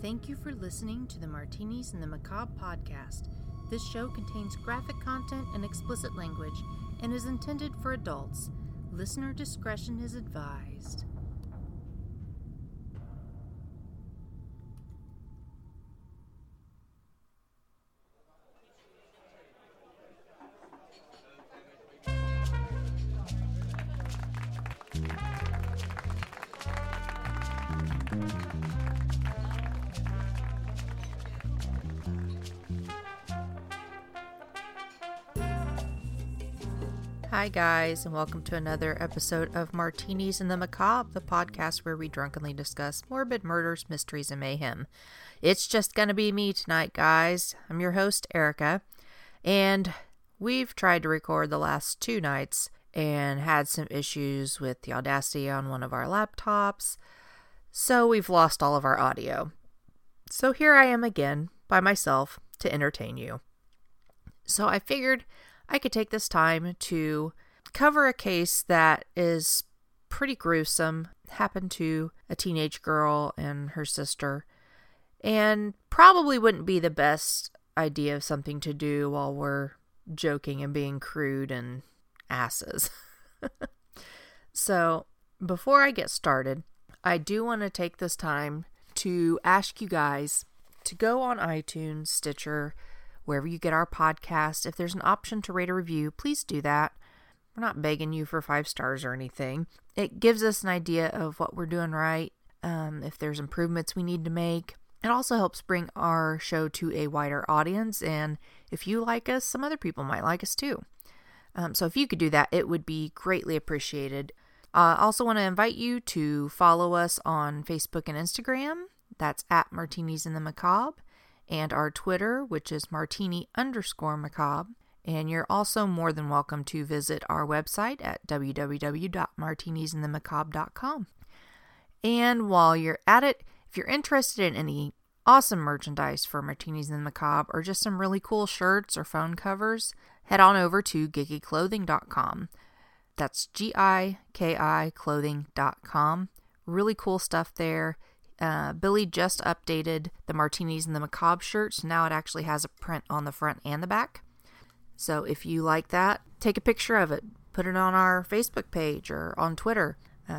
Thank you for listening to the Martinis and the Macabre podcast. This show contains graphic content and explicit language and is intended for adults. Listener discretion is advised. Hi guys, and welcome to another episode of Martinis and the Macabre, the podcast where we drunkenly discuss morbid murders, mysteries, and mayhem. It's just gonna be me tonight, guys. I'm your host, Erica, and we've tried to record the last two nights and had some issues with the Audacity on one of our laptops, so we've lost all of our audio. So here I am again, by myself, to entertain you. So I figured I could take this time to cover a case that is pretty gruesome. It happened to a teenage girl and her sister, and probably wouldn't be the best idea of something to do while we're joking and being crude and asses. So before I get started, I do want to take this time to ask you guys to go on iTunes, Stitcher, wherever you get our podcast. If there's an option to rate a review, please do that. We're not begging you for 5 stars or anything. It gives us an idea of what we're doing right, if there's improvements we need to make. It also helps bring our show to a wider audience, and if you like us, some other people might like us too. So if you could do that, it would be greatly appreciated. I also want to invite you to follow us on Facebook and Instagram. That's at Martinis and the Macabre. And our Twitter, which is martini_macabre. And you're also more than welcome to visit our website at www.martinisandthemacabre.com. And while you're at it, if you're interested in any awesome merchandise for Martinis and the Macabre, or just some really cool shirts or phone covers, head on over to geekyclothing.com. That's geekyclothing.com. Really cool stuff there. Billy just updated the Martinis and the Macabre shirt, so now it actually has a print on the front and the back. So if you like that, take a picture of it, put it on our Facebook page or on Twitter.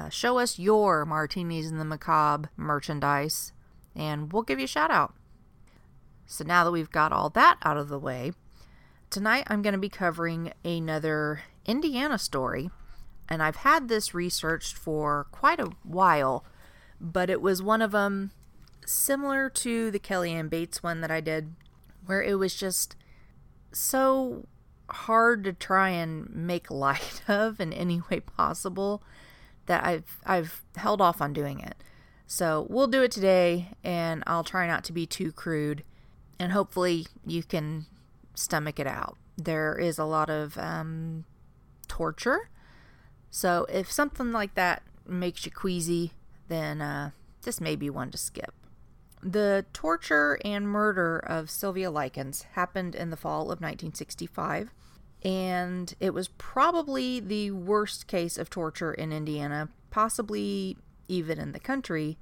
Show us your Martinis and the Macabre merchandise, and we'll give you a shout out. So now that we've got all that out of the way, tonight I'm going to be covering another Indiana story, and I've had this researched for quite a while. But it was one of them similar to the Kellyanne Bates one that I did, where it was just so hard to try and make light of in any way possible that I've held off on doing it. So we'll do it today, and I'll try not to be too crude, and hopefully you can stomach it out. There is a lot of torture, so if something like that makes you queasy, then this may be one to skip. The torture and murder of Sylvia Likens happened in the fall of 1965, and it was probably the worst case of torture in Indiana, possibly even in the country,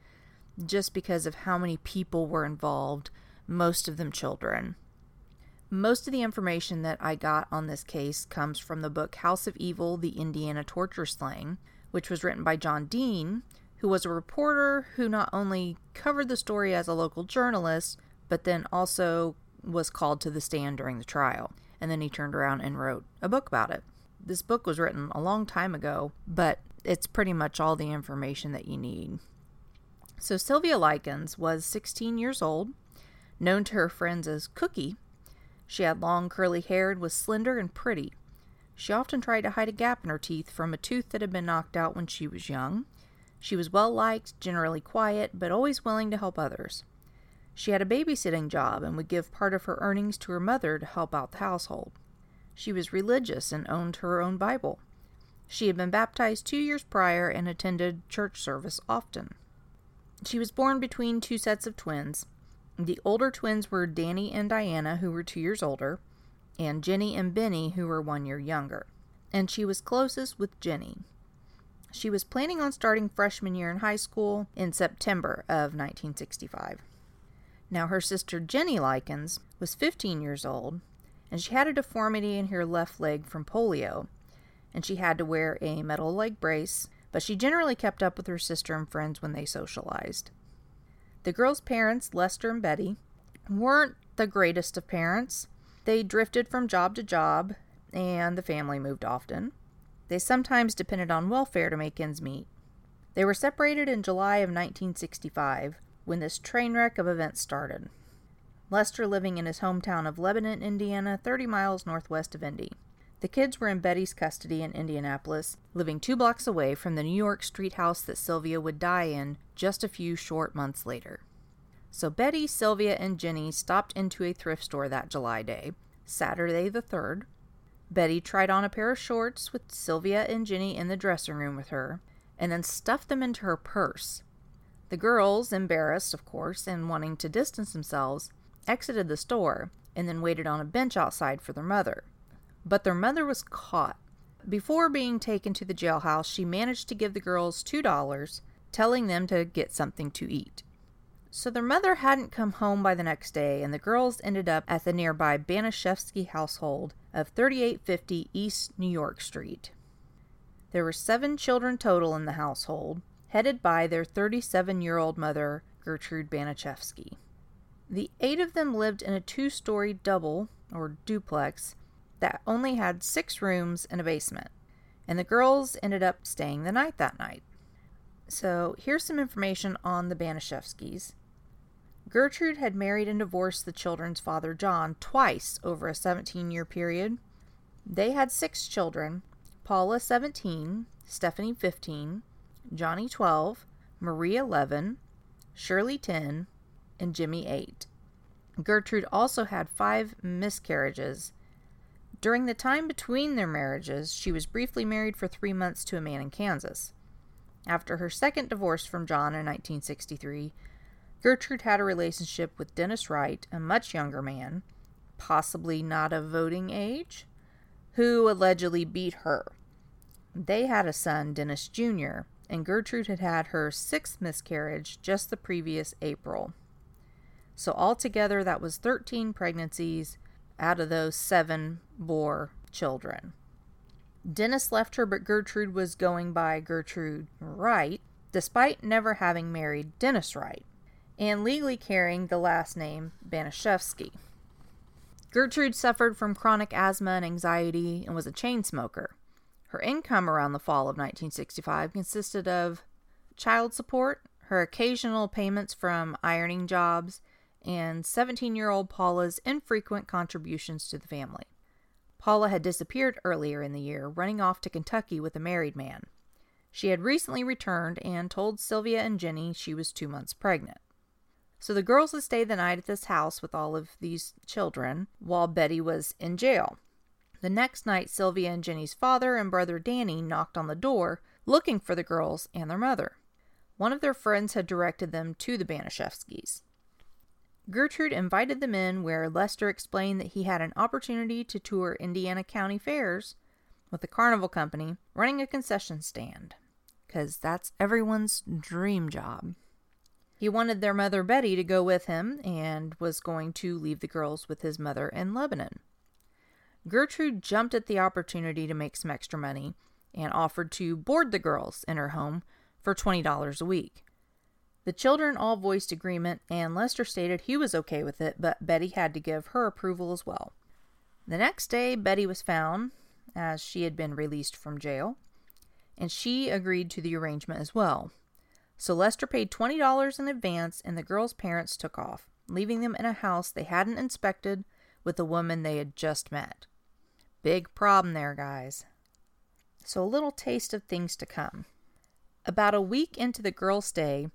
just because of how many people were involved, most of them children. Most of the information that I got on this case comes from the book House of Evil, The Indiana Torture Slaying, which was written by John Dean, who was a reporter who not only covered the story as a local journalist, but then also was called to the stand during the trial. And then he turned around and wrote a book about it. This book was written a long time ago, but it's pretty much all the information that you need. So Sylvia Likens was 16 years old, known to her friends as Cookie. She had long curly hair and was slender and pretty. She often tried to hide a gap in her teeth from a tooth that had been knocked out when she was young. She was well-liked, generally quiet, but always willing to help others. She had a babysitting job and would give part of her earnings to her mother to help out the household. She was religious and owned her own Bible. She had been baptized 2 years prior and attended church service often. She was born between two sets of twins. The older twins were Danny and Diana, who were 2 years older, and Jenny and Benny, who were 1 year younger. And she was closest with Jenny. She was planning on starting freshman year in high school in September of 1965. Now, her sister Jenny Likens was 15 years old, and she had a deformity in her left leg from polio, and she had to wear a metal leg brace, but she generally kept up with her sister and friends when they socialized. The girls' parents, Lester and Betty, weren't the greatest of parents. They drifted from job to job, and the family moved often. They sometimes depended on welfare to make ends meet. They were separated in July of 1965, when this train wreck of events started. Lester living in his hometown of Lebanon, Indiana, 30 miles northwest of Indy. The kids were in Betty's custody in Indianapolis, living 2 blocks away from the New York Street house that Sylvia would die in just a few short months later. So Betty, Sylvia, and Jenny stopped into a thrift store that July day, Saturday the 3rd. Betty tried on a pair of shorts with Sylvia and Jenny in the dressing room with her, and then stuffed them into her purse. The girls, embarrassed, of course, and wanting to distance themselves, exited the store and then waited on a bench outside for their mother. But their mother was caught. Before being taken to the jailhouse, she managed to give the girls $2, telling them to get something to eat. So their mother hadn't come home by the next day, and the girls ended up at the nearby Baniszewski household of 3850 East New York Street. There were 7 children total in the household, headed by their 37-year-old mother, Gertrude Baniszewski. The 8 of them lived in a 2-story double, or duplex, that only had 6 rooms and a basement, and the girls ended up staying the night that night. So here's some information on the Baniszewskis. Gertrude had married and divorced the children's father, John, twice over a 17-year period. They had 6 children: Paula, 17, Stephanie, 15, Johnny, 12, Marie, 11, Shirley, 10, and Jimmy, 8. Gertrude also had 5 miscarriages. During the time between their marriages, she was briefly married for 3 months to a man in Kansas. After her second divorce from John in 1963, Gertrude had a relationship with Dennis Wright, a much younger man, possibly not of voting age, who allegedly beat her. They had a son, Dennis Jr., and Gertrude had had her 6th miscarriage just the previous April. So altogether, that was 13 pregnancies. Out of those, 7 bore children. Dennis left her, but Gertrude was going by Gertrude Wright, despite never having married Dennis Wright, and legally carrying the last name Baniszewski. Gertrude suffered from chronic asthma and anxiety and was a chain smoker. Her income around the fall of 1965 consisted of child support, her occasional payments from ironing jobs, and 17-year-old Paula's infrequent contributions to the family. Paula had disappeared earlier in the year, running off to Kentucky with a married man. She had recently returned and told Sylvia and Jenny she was 2 months pregnant. So the girls would stay the night at this house with all of these children while Betty was in jail. The next night, Sylvia and Jenny's father and brother Danny knocked on the door, looking for the girls and their mother. One of their friends had directed them to the Baniszewskis. Gertrude invited them in, where Lester explained that he had an opportunity to tour Indiana county fairs with the carnival company running a concession stand, because that's everyone's dream job. He wanted their mother Betty to go with him and was going to leave the girls with his mother in Lebanon. Gertrude jumped at the opportunity to make some extra money and offered to board the girls in her home for $20 a week. The children all voiced agreement, and Lester stated he was okay with it, but Betty had to give her approval as well. The next day, Betty was found, as she had been released from jail, and she agreed to the arrangement as well. So Lester paid $20 in advance, and the girls' parents took off, leaving them in a house they hadn't inspected with the woman they had just met. Big problem there, guys. So a little taste of things to come. About a week into the girl's stay,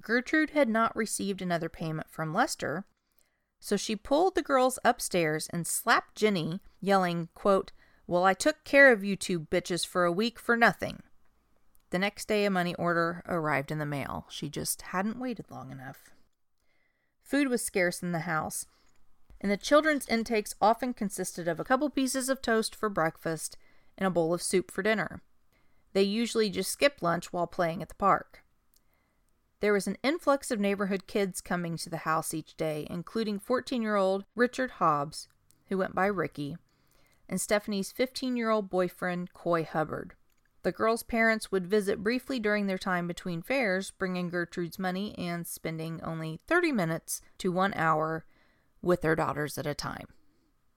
Gertrude had not received another payment from Lester, so she pulled the girls upstairs and slapped Jenny, yelling, quote, "Well, I took care of you two bitches for a week for nothing." The next day, a money order arrived in the mail. She just hadn't waited long enough. Food was scarce in the house, and the children's intakes often consisted of a couple pieces of toast for breakfast and a bowl of soup for dinner. They usually just skipped lunch while playing at the park. There was an influx of neighborhood kids coming to the house each day, including 14-year-old Richard Hobbs, who went by Ricky, and Stephanie's 15-year-old boyfriend, Coy Hubbard. The girls' parents would visit briefly during their time between fairs, bringing Gertrude's money and spending only 30 minutes to 1 hour with their daughters at a time.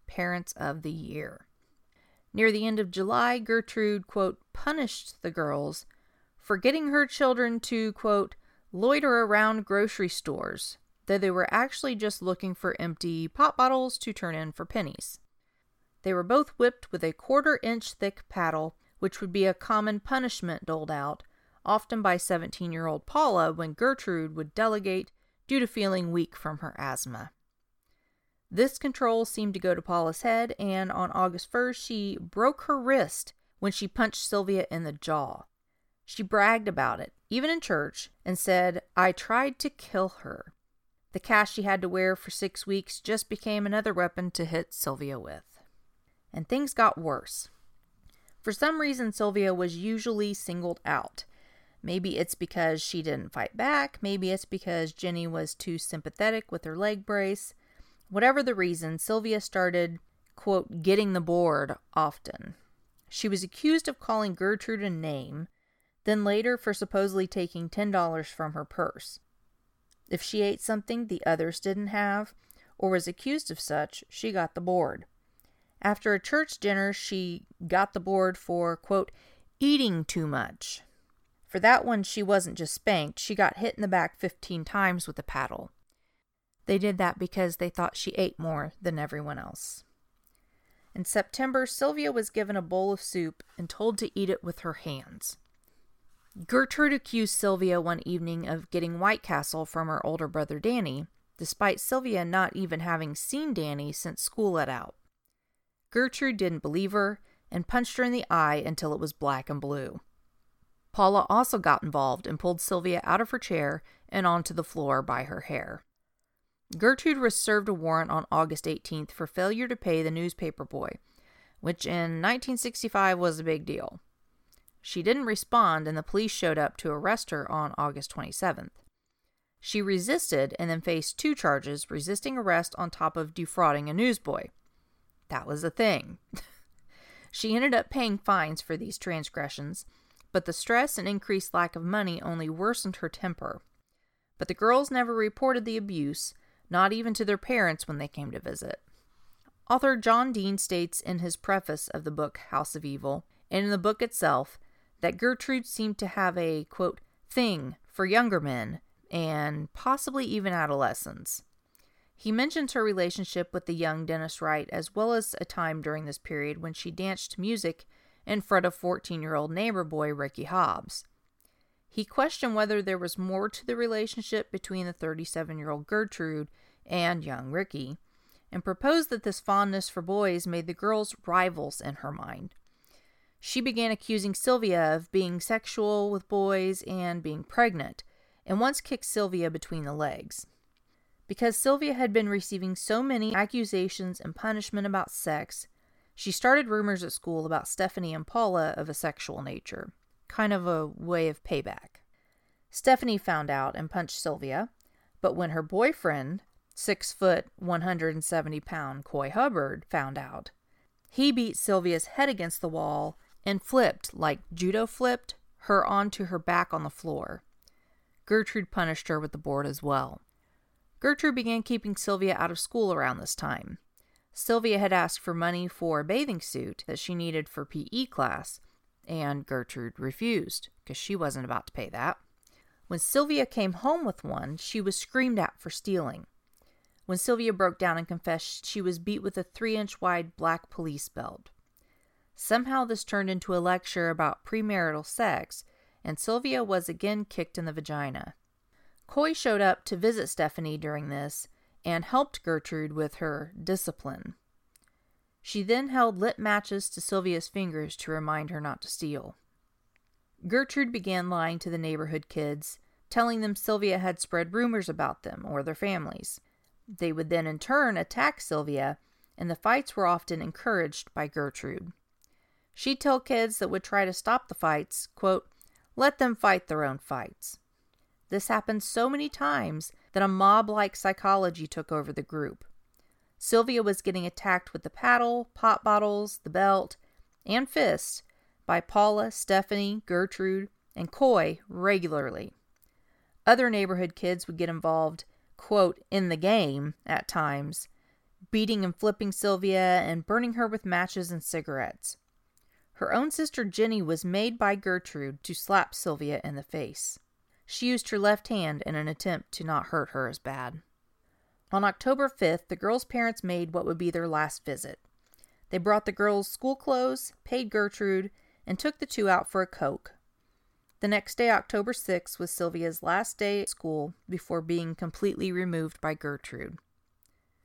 Parents of the year. Near the end of July, Gertrude, quote, punished the girls for getting her children to, quote, loiter around grocery stores, though they were actually just looking for empty pop bottles to turn in for pennies. They were both whipped with a quarter-inch thick paddle, which would be a common punishment doled out, often by 17-year-old Paula when Gertrude would delegate due to feeling weak from her asthma. This control seemed to go to Paula's head, and on August 1st, she broke her wrist when she punched Sylvia in the jaw. She bragged about it, even in church, and said, "I tried to kill her." The cast she had to wear for 6 weeks just became another weapon to hit Sylvia with. And things got worse. For some reason, Sylvia was usually singled out. Maybe it's because she didn't fight back. Maybe it's because Jenny was too sympathetic with her leg brace. Whatever the reason, Sylvia started, quote, getting the board often. She was accused of calling Gertrude a name, then later for supposedly taking $10 from her purse. If she ate something the others didn't have, or was accused of such, she got the board. After a church dinner, she got the board for, quote, eating too much. For that one, she wasn't just spanked. She got hit in the back 15 times with a paddle. They did that because they thought she ate more than everyone else. In September, Sylvia was given a bowl of soup and told to eat it with her hands. Gertrude accused Sylvia one evening of getting White Castle from her older brother Danny, despite Sylvia not even having seen Danny since school let out. Gertrude didn't believe her and punched her in the eye until it was black and blue. Paula also got involved and pulled Sylvia out of her chair and onto the floor by her hair. Gertrude was served a warrant on August 18th for failure to pay the newspaper boy, which in 1965 was a big deal. She didn't respond and the police showed up to arrest her on August 27th. She resisted and then faced 2 charges, resisting arrest on top of defrauding a newsboy. That was a thing. She ended up paying fines for these transgressions, but the stress and increased lack of money only worsened her temper. But the girls never reported the abuse, not even to their parents when they came to visit. Author John Dean states in his preface of the book House of Evil, and in the book itself, that Gertrude seemed to have a, quote, thing for younger men, and possibly even adolescents. He mentions her relationship with the young Dennis Wright, as well as a time during this period when she danced to music in front of 14-year-old neighbor boy Ricky Hobbs. He questioned whether there was more to the relationship between the 37-year-old Gertrude and young Ricky, and proposed that this fondness for boys made the girls rivals in her mind. She began accusing Sylvia of being sexual with boys and being pregnant, and once kicked Sylvia between the legs. Because Sylvia had been receiving so many accusations and punishment about sex, she started rumors at school about Stephanie and Paula of a sexual nature, kind of a way of payback. Stephanie found out and punched Sylvia, but when her boyfriend, 6 foot, 170 pound Coy Hubbard, found out, he beat Sylvia's head against the wall and flipped, like judo flipped, her onto her back on the floor. Gertrude punished her with the board as well. Gertrude began keeping Sylvia out of school around this time. Sylvia had asked for money for a bathing suit that she needed for PE class, and Gertrude refused, because she wasn't about to pay that. When Sylvia came home with one, she was screamed at for stealing. When Sylvia broke down and confessed, she was beat with a 3-inch wide black police belt. Somehow this turned into a lecture about premarital sex, and Sylvia was again kicked in the vagina. Coy showed up to visit Stephanie during this and helped Gertrude with her discipline. She then held lit matches to Sylvia's fingers to remind her not to steal. Gertrude began lying to the neighborhood kids, telling them Sylvia had spread rumors about them or their families. They would then in turn attack Sylvia, and the fights were often encouraged by Gertrude. She'd tell kids that would try to stop the fights, quote, "Let them fight their own fights." This happened so many times that a mob-like psychology took over the group. Sylvia was getting attacked with the paddle, pop bottles, the belt, and fists by Paula, Stephanie, Gertrude, and Coy regularly. Other neighborhood kids would get involved, quote, "in the game" at times, beating and flipping Sylvia and burning her with matches and cigarettes. Her own sister Jenny was made by Gertrude to slap Sylvia in the face. She used her left hand in an attempt to not hurt her as bad. On October 5th, the girls' parents made what would be their last visit. They brought the girls' school clothes, paid Gertrude, and took the two out for a Coke. The next day, October 6th, was Sylvia's last day at school before being completely removed by Gertrude.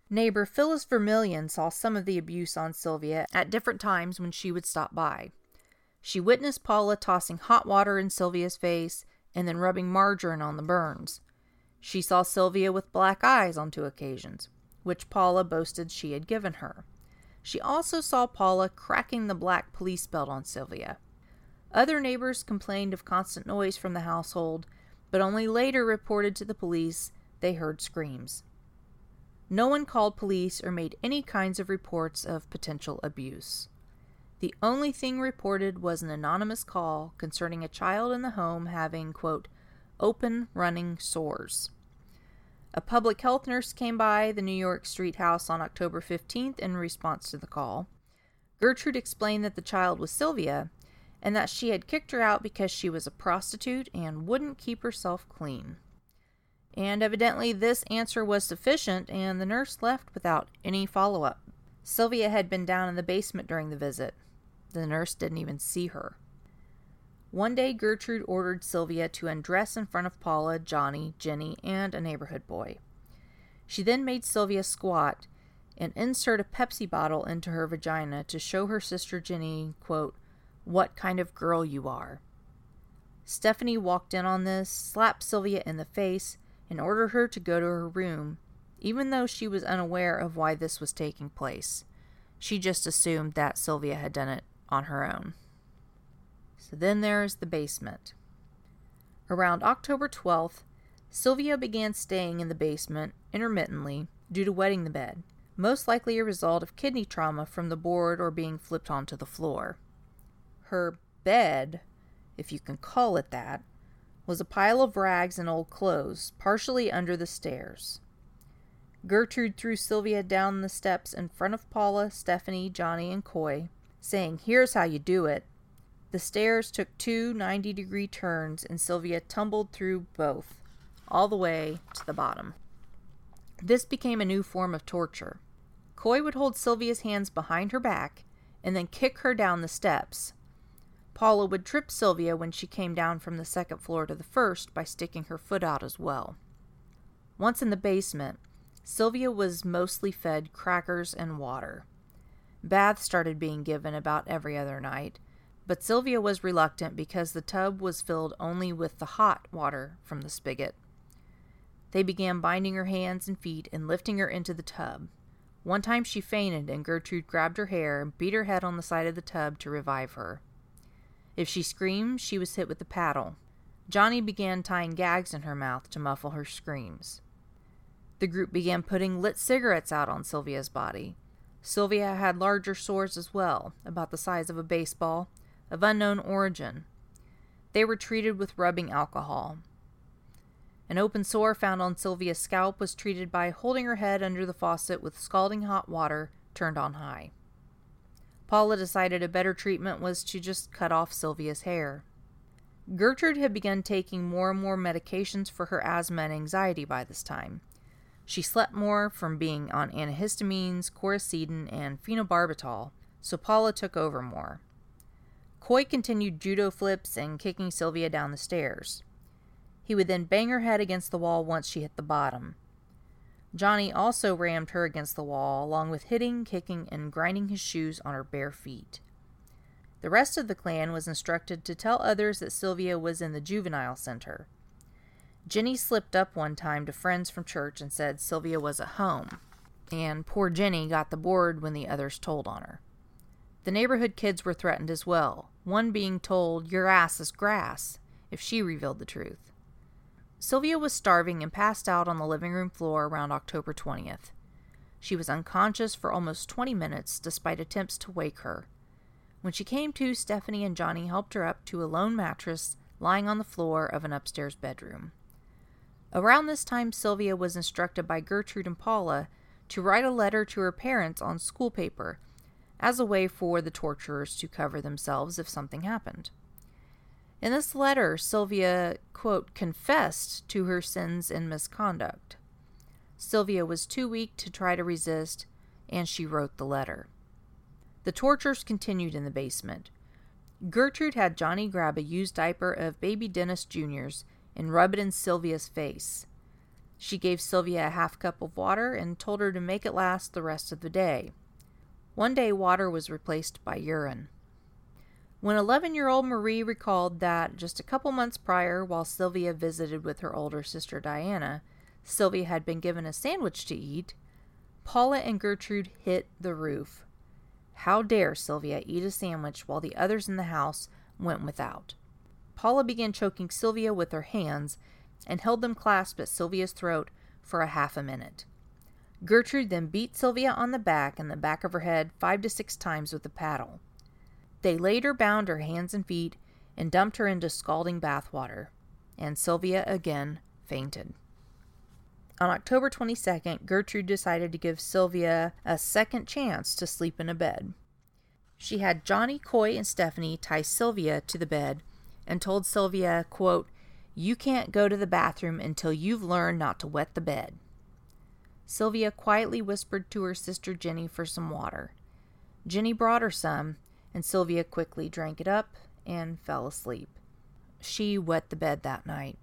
Neighbor Phyllis Vermilion saw some of the abuse on Sylvia at different times when she would stop by. She witnessed Paula tossing hot water in Sylvia's face and then rubbing margarine on the burns. She saw Sylvia with black eyes on two occasions, which Paula boasted she had given her. She also saw Paula cracking the black police belt on Sylvia. Other neighbors complained of constant noise from the household, but only later reported to the police they heard screams. No one called police or made any kinds of reports of potential abuse. The only thing reported was an anonymous call concerning a child in the home having, quote, "open running sores." A public health nurse came by the New York Street house on October 15th in response to the call. Gertrude explained that the child was Sylvia and that she had kicked her out because she was a prostitute and wouldn't keep herself clean. And evidently this answer was sufficient, and the nurse left without any follow-up. Sylvia had been down in the basement during the visit. The nurse didn't even see her. One day, Gertrude ordered Sylvia to undress in front of Paula, Johnny, Jenny, and a neighborhood boy. She then made Sylvia squat and insert a Pepsi bottle into her vagina to show her sister Jenny, quote, "what kind of girl you are." Stephanie walked in on this, slapped Sylvia in the face, and ordered her to go to her room, even though she was unaware of why this was taking place. She just assumed that Sylvia had done it on her own. So then there's the basement. Around October 12th, Sylvia began staying in the basement intermittently due to wetting the bed, most likely a result of kidney trauma from the board or being flipped onto the floor. Her bed, if you can call it that, was a pile of rags and old clothes, partially under the stairs. Gertrude threw Sylvia down the steps in front of Paula, Stephanie, Johnny, and Coy, saying, "Here's how you do it." The stairs took two 90-degree turns, and Sylvia tumbled through both, all the way to the bottom. This became a new form of torture. Coy would hold Sylvia's hands behind her back and then kick her down the steps. Paula would trip Sylvia when she came down from the second floor to the first by sticking her foot out as well. Once in the basement, Sylvia was mostly fed crackers and water. Baths started being given about every other night, but Sylvia was reluctant because the tub was filled only with the hot water from the spigot. They began binding her hands and feet and lifting her into the tub. One time she fainted and Gertrude grabbed her hair and beat her head on the side of the tub to revive her. If she screamed, she was hit with the paddle. Johnny began tying gags in her mouth to muffle her screams. The group began putting lit cigarettes out on Sylvia's body. Sylvia had larger sores as well, about the size of a baseball, of unknown origin. They were treated with rubbing alcohol. An open sore found on Sylvia's scalp was treated by holding her head under the faucet with scalding hot water turned on high. Paula decided a better treatment was to just cut off Sylvia's hair. Gertrude had begun taking more and more medications for her asthma and anxiety by this time. She slept more from being on antihistamines, coracetin, and phenobarbital, so Paula took over more. Coy continued judo flips and kicking Sylvia down the stairs. He would then bang her head against the wall once she hit the bottom. Johnny also rammed her against the wall, along with hitting, kicking, and grinding his shoes on her bare feet. The rest of the clan was instructed to tell others that Sylvia was in the juvenile center. Jenny slipped up one time to friends from church and said Sylvia was at home, and poor Jenny got the board when the others told on her. The neighborhood kids were threatened as well, one being told, "Your ass is grass," if she revealed the truth. Sylvia was starving and passed out on the living room floor around October 20th. She was unconscious for almost 20 minutes despite attempts to wake her. When she came to, Stephanie and Johnny helped her up to a lone mattress lying on the floor of an upstairs bedroom. Around this time, Sylvia was instructed by Gertrude and Paula to write a letter to her parents on school paper as a way for the torturers to cover themselves if something happened. In this letter, Sylvia, quote, confessed to her sins and misconduct. Sylvia was too weak to try to resist, and she wrote the letter. The tortures continued in the basement. Gertrude had Johnny grab a used diaper of baby Dennis Jr.'s and rub it in Sylvia's face. She gave Sylvia a half cup of water and told her to make it last the rest of the day. One day, water was replaced by urine. When 11-year-old Marie recalled that, just a couple months prior, while Sylvia visited with her older sister Diana, Sylvia had been given a sandwich to eat, Paula and Gertrude hit the roof. How dare Sylvia eat a sandwich while the others in the house went without? Paula began choking Sylvia with her hands and held them clasped at Sylvia's throat for a half a minute. Gertrude then beat Sylvia on the back and the back of her head 5 to 6 times with a paddle. They later bound her hands and feet and dumped her into scalding bathwater, and Sylvia again fainted. On October 22nd, Gertrude decided to give Sylvia a second chance to sleep in a bed. She had Johnny, Coy, and Stephanie tie Sylvia to the bed and told Sylvia, quote, "You can't go to the bathroom until you've learned not to wet the bed." Sylvia quietly whispered to her sister Jenny for some water. Jenny brought her some, and Sylvia quickly drank it up and fell asleep. She wet the bed that night.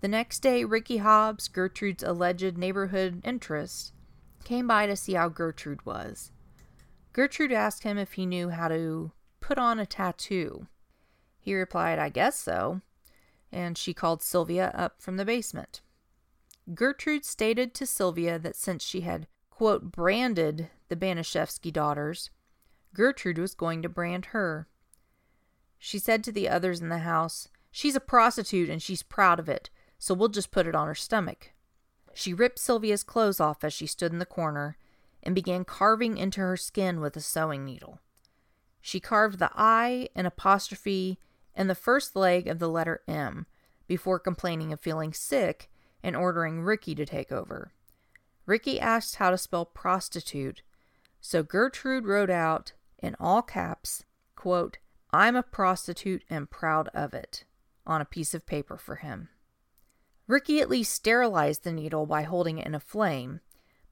The next day, Ricky Hobbs, Gertrude's alleged neighborhood interest, came by to see how Gertrude was. Gertrude asked him if he knew how to put on a tattoo. He replied, "I guess so," and she called Sylvia up from the basement. Gertrude stated to Sylvia that since she had, quote, branded the Baniszewski daughters, Gertrude was going to brand her. She said to the others in the house, "She's a prostitute and she's proud of it, so we'll just put it on her stomach." She ripped Sylvia's clothes off as she stood in the corner and began carving into her skin with a sewing needle. She carved the I, an apostrophe, and the first leg of the letter M before complaining of feeling sick and ordering Ricky to take over. Ricky asked how to spell prostitute, so Gertrude wrote out, in all caps, quote, "I'm a prostitute and proud of it," on a piece of paper for him. Ricky at least sterilized the needle by holding it in a flame,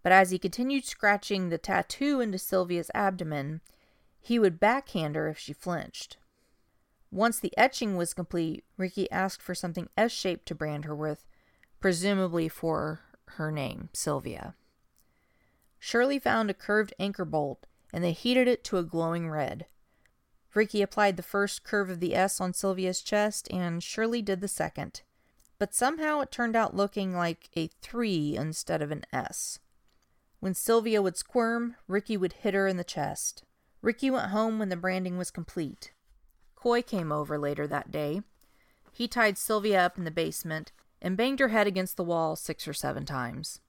but as he continued scratching the tattoo into Sylvia's abdomen, he would backhand her if she flinched. Once the etching was complete, Ricky asked for something S-shaped to brand her with, presumably for her name, Sylvia. Shirley found a curved anchor bolt, and they heated it to a glowing red. Ricky applied the first curve of the S on Sylvia's chest, and Shirley did the second. But somehow it turned out looking like a 3 instead of an S. When Sylvia would squirm, Ricky would hit her in the chest. Ricky went home when the branding was complete. Coy came over later that day. He tied Sylvia up in the basement and banged her head against the wall 6 or 7 times.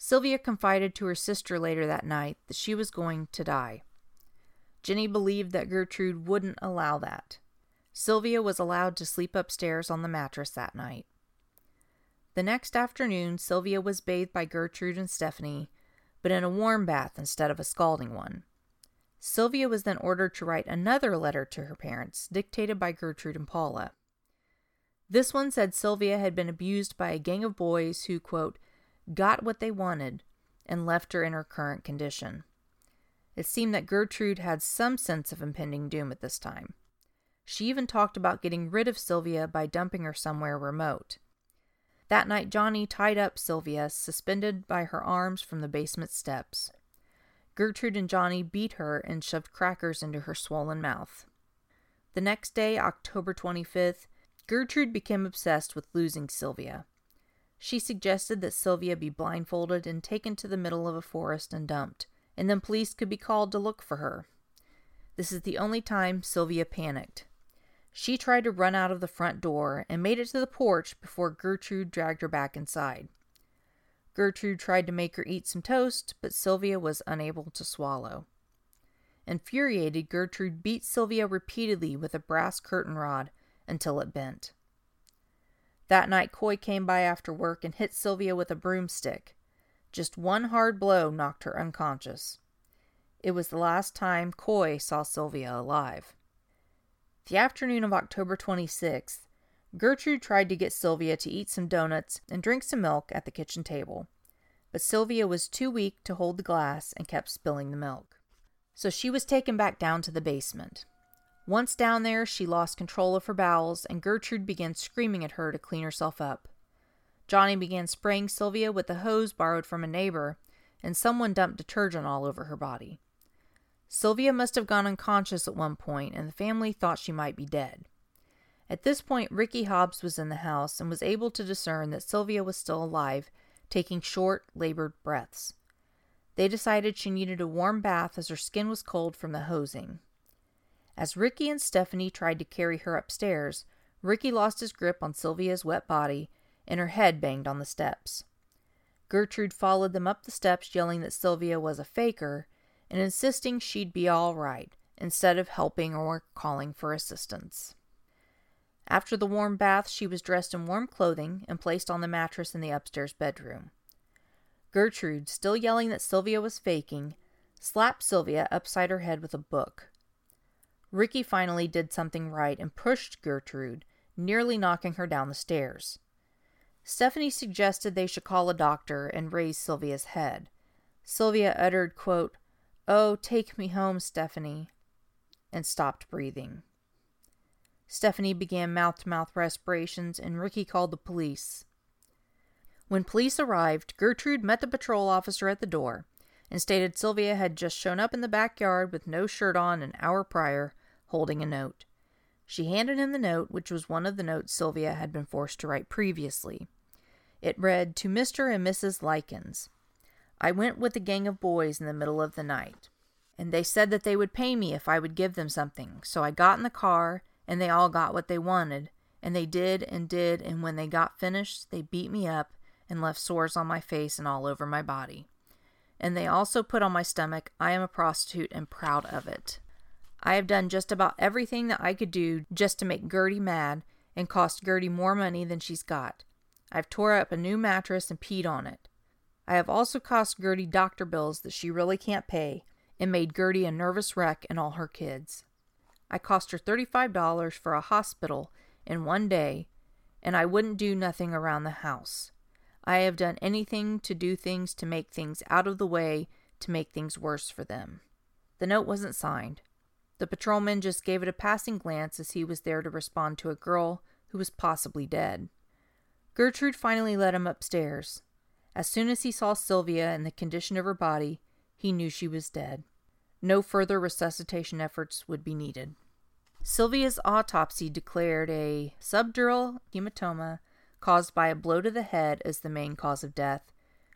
Sylvia confided to her sister later that night that she was going to die. Jenny believed that Gertrude wouldn't allow that. Sylvia was allowed to sleep upstairs on the mattress that night. The next afternoon, Sylvia was bathed by Gertrude and Stephanie, but in a warm bath instead of a scalding one. Sylvia was then ordered to write another letter to her parents, dictated by Gertrude and Paula. This one said Sylvia had been abused by a gang of boys who, quote, "got what they wanted," and left her in her current condition. It seemed that Gertrude had some sense of impending doom at this time. She even talked about getting rid of Sylvia by dumping her somewhere remote. That night, Johnny tied up Sylvia, suspended by her arms from the basement steps. Gertrude and Johnny beat her and shoved crackers into her swollen mouth. The next day, October 25th, Gertrude became obsessed with losing Sylvia. She suggested that Sylvia be blindfolded and taken to the middle of a forest and dumped, and then police could be called to look for her. This is the only time Sylvia panicked. She tried to run out of the front door and made it to the porch before Gertrude dragged her back inside. Gertrude tried to make her eat some toast, but Sylvia was unable to swallow. Infuriated, Gertrude beat Sylvia repeatedly with a brass curtain rod until it bent. That night, Coy came by after work and hit Sylvia with a broomstick. Just one hard blow knocked her unconscious. It was the last time Coy saw Sylvia alive. The afternoon of October 26th, Gertrude tried to get Sylvia to eat some donuts and drink some milk at the kitchen table, but Sylvia was too weak to hold the glass and kept spilling the milk. So she was taken back down to the basement. Once down there, she lost control of her bowels, and Gertrude began screaming at her to clean herself up. Johnny began spraying Sylvia with a hose borrowed from a neighbor, and someone dumped detergent all over her body. Sylvia must have gone unconscious at one point, and the family thought she might be dead. At this point, Ricky Hobbs was in the house and was able to discern that Sylvia was still alive, taking short, labored breaths. They decided she needed a warm bath as her skin was cold from the hosing. As Ricky and Stephanie tried to carry her upstairs, Ricky lost his grip on Sylvia's wet body, and her head banged on the steps. Gertrude followed them up the steps, yelling that Sylvia was a faker and insisting she'd be all right, instead of helping or calling for assistance. After the warm bath, she was dressed in warm clothing and placed on the mattress in the upstairs bedroom. Gertrude, still yelling that Sylvia was faking, slapped Sylvia upside her head with a book. Ricky finally did something right and pushed Gertrude, nearly knocking her down the stairs. Stephanie suggested they should call a doctor and raise Sylvia's head. Sylvia uttered, quote, "Oh, take me home, Stephanie," and stopped breathing. Stephanie began mouth-to-mouth respirations, and Ricky called the police. When police arrived, Gertrude met the patrol officer at the door and stated Sylvia had just shown up in the backyard with no shirt on an hour prior, holding a note. She handed him the note, which was one of the notes Sylvia had been forced to write previously. It read, "To Mr. and Mrs. Likens. I went with a gang of boys in the middle of the night, and they said that they would pay me if I would give them something. So I got in the car, and they all got what they wanted, and they did, and when they got finished, they beat me up and left sores on my face and all over my body. And they also put on my stomach, 'I am a prostitute and proud of it.' I have done just about everything that I could do just to make Gertie mad and cost Gertie more money than she's got. I've tore up a new mattress and peed on it. I have also cost Gertie doctor bills that she really can't pay and made Gertie a nervous wreck and all her kids. I cost her $35 for a hospital in one day, and I wouldn't do nothing around the house. I have done anything to do things to make things out of the way to make things worse for them." The note wasn't signed. The patrolman just gave it a passing glance as he was there to respond to a girl who was possibly dead. Gertrude finally led him upstairs. As soon as he saw Sylvia and the condition of her body, he knew she was dead. No further resuscitation efforts would be needed. Sylvia's autopsy declared a subdural hematoma caused by a blow to the head as the main cause of death,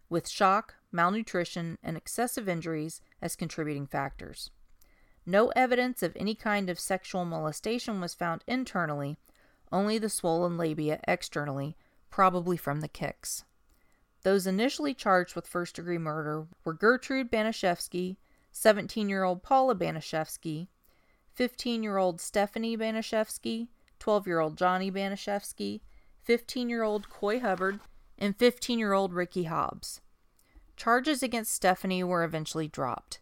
with shock, malnutrition, and excessive injuries as contributing factors. No evidence of any kind of sexual molestation was found internally, only the swollen labia externally, probably from the kicks. Those initially charged with first-degree murder were Gertrude Baniszewski, 17-year-old Paula Baniszewski, 15-year-old Stephanie Baniszewski, 12-year-old Johnny Baniszewski, 15-year-old Coy Hubbard, and 15-year-old Ricky Hobbs. Charges against Stephanie were eventually dropped.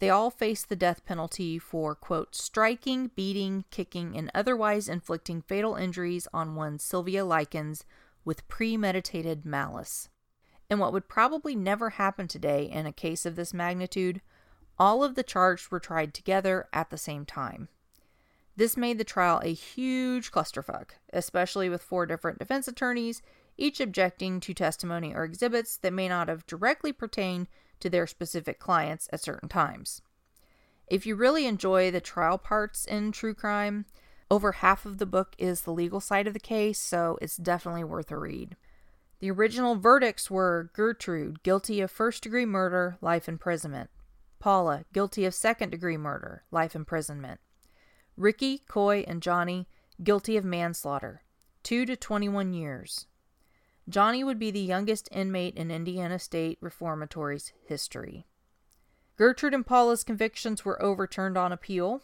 They all faced the death penalty for, quote, "striking, beating, kicking, and otherwise inflicting fatal injuries on one Sylvia Likens with premeditated malice." In what would probably never happen today in a case of this magnitude, All of the charges were tried together at the same time. This made the trial a huge clusterfuck, especially with 4 different defense attorneys, each objecting to testimony or exhibits that may not have directly pertained to their specific clients at certain times. If you really enjoy the trial parts in true crime, over half of the book is the legal side of the case, so it's definitely worth a read. The original verdicts were Gertrude, guilty of first-degree murder, life imprisonment. Paula, guilty of second-degree murder, life imprisonment. Ricky, Coy, and Johnny, guilty of manslaughter, 2 to 21 years. Johnny would be the youngest inmate in Indiana State Reformatory's history. Gertrude and Paula's convictions were overturned on appeal.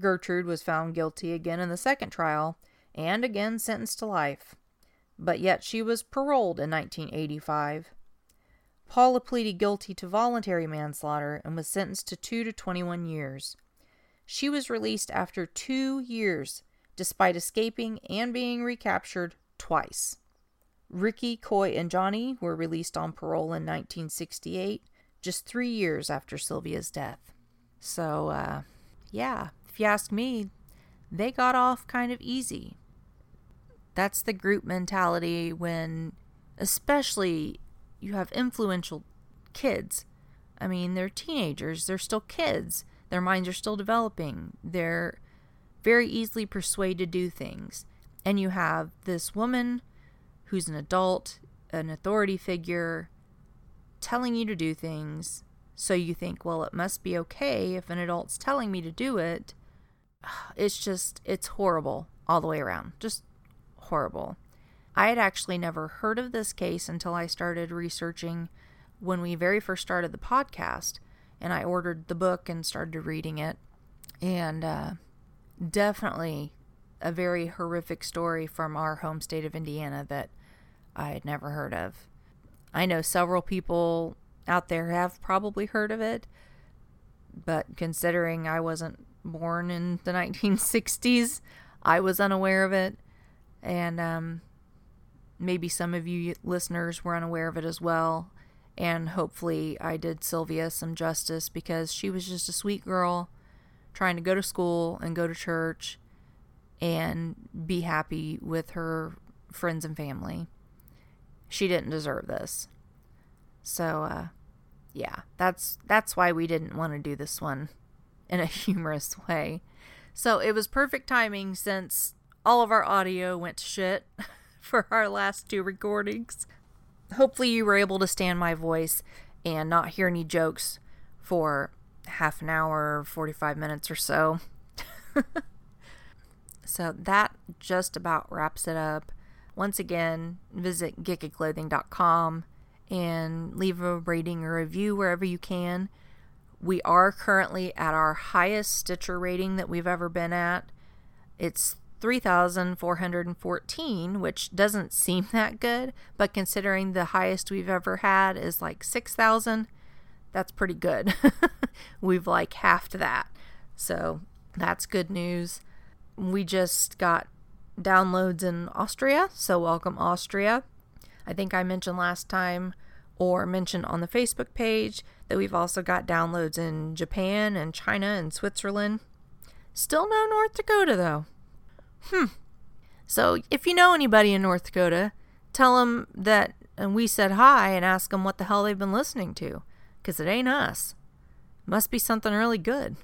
Gertrude was found guilty again in the second trial, and again sentenced to life. But yet she was paroled in 1985. Paula pleaded guilty to voluntary manslaughter and was sentenced to 2 to 21 years. She was released after 2 years, despite escaping and being recaptured twice. Ricky, Coy, and Johnny were released on parole in 1968, just 3 years after Sylvia's death. So, if you ask me, they got off kind of easy. That's the group mentality when, especially, you have influential kids. I mean, they're teenagers, they're still kids, their minds are still developing, they're very easily persuaded to do things. And you have this woman who's an adult, an authority figure, telling you to do things, so you think, well, it must be okay if an adult's telling me to do it. It's just, it's horrible all the way around. Just horrible. I had actually never heard of this case until I started researching when we very first started the podcast, and I ordered the book and started reading it. And definitely a very horrific story from our home state of Indiana that I had never heard of. I know several people out there have probably heard of it, but considering I wasn't born in the 1960s, I was unaware of it, and maybe some of you listeners were unaware of it as well, and hopefully I did Sylvia some justice, because she was just a sweet girl trying to go to school and go to church and be happy with her friends and family. She didn't deserve this. So, that's why we didn't want to do this one in a humorous way. So it was perfect timing, since all of our audio went to shit for our last 2 recordings. Hopefully you were able to stand my voice and not hear any jokes for half an hour, 45 minutes or so. So that just about wraps it up. Once again, visit geekyclothing.com and leave a rating or review wherever you can. We are currently at our highest Stitcher rating that we've ever been at. It's 3,414, which doesn't seem that good, but considering the highest we've ever had is like 6,000, that's pretty good. We've like halved that. So that's good news. We just got downloads in Austria, so welcome Austria. I think I mentioned last time, or mentioned on the Facebook page, that we've also got downloads in Japan and China and Switzerland. Still no North Dakota though. So if you know anybody in North Dakota, tell them that and we said hi, and ask them what the hell they've been listening to, because it ain't us. Must be something really good.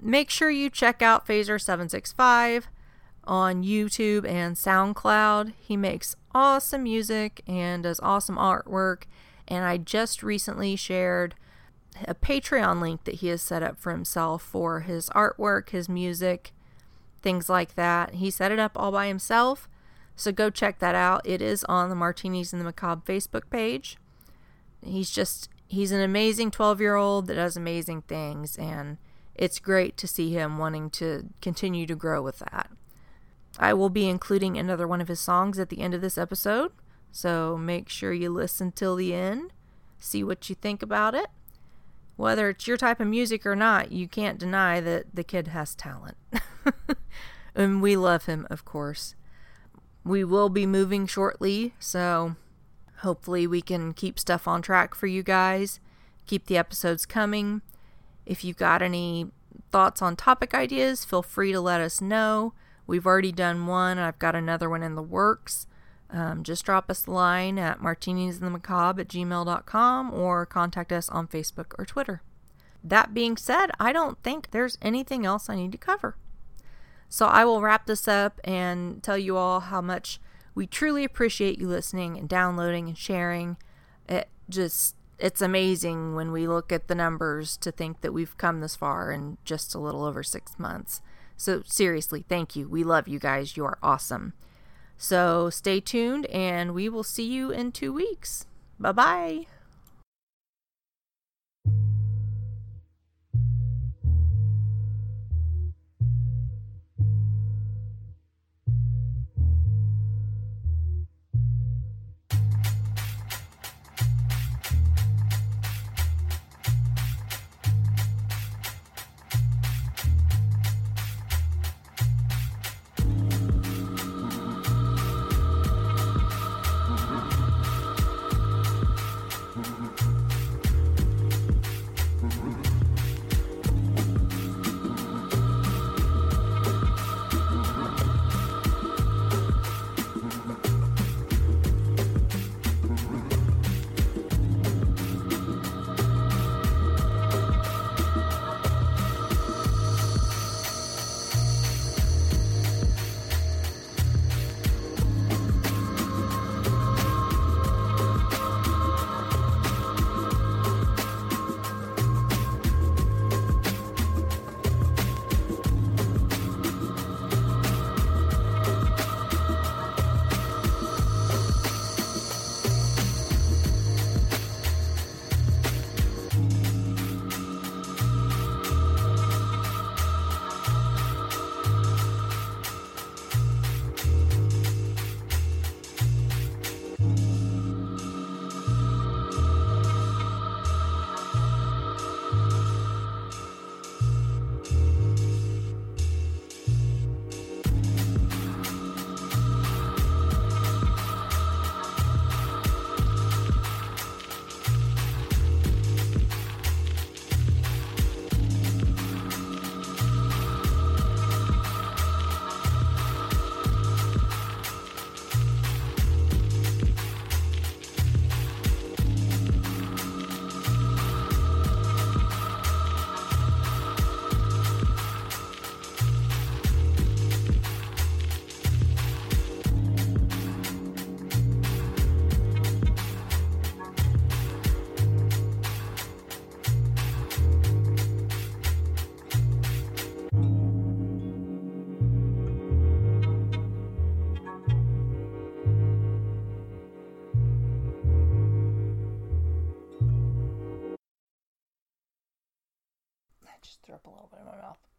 Make sure you check out Phaser765 on YouTube and SoundCloud. He makes awesome music and does awesome artwork, and I just recently shared a Patreon link that he has set up for himself for his artwork, his music, things like that. He set it up all by himself, so go check that out. It is on the Martinis and the Macabre Facebook page. He's an amazing 12-year-old that does amazing things, and it's great to see him wanting to continue to grow with that. I will be including another one of his songs at the end of this episode, so make sure you listen till the end, see what you think about it. Whether it's your type of music or not, you can't deny that the kid has talent. And we love him, of course. We will be moving shortly, so hopefully we can keep stuff on track for you guys, keep the episodes coming. If you've got any thoughts on topic ideas, feel free to let us know. We've already done one, and I've got another one in the works. Just drop us a line at martinisandthemacabre@gmail.com or contact us on Facebook or Twitter. That being said, I don't think there's anything else I need to cover. So I will wrap this up and tell you all how much we truly appreciate you listening and downloading and sharing. It's amazing when we look at the numbers to think that we've come this far in just a little over 6 months. So seriously, thank you. We love you guys. You are awesome. So stay tuned and we will see you in 2 weeks. Bye-bye. Just threw up a little bit in my mouth.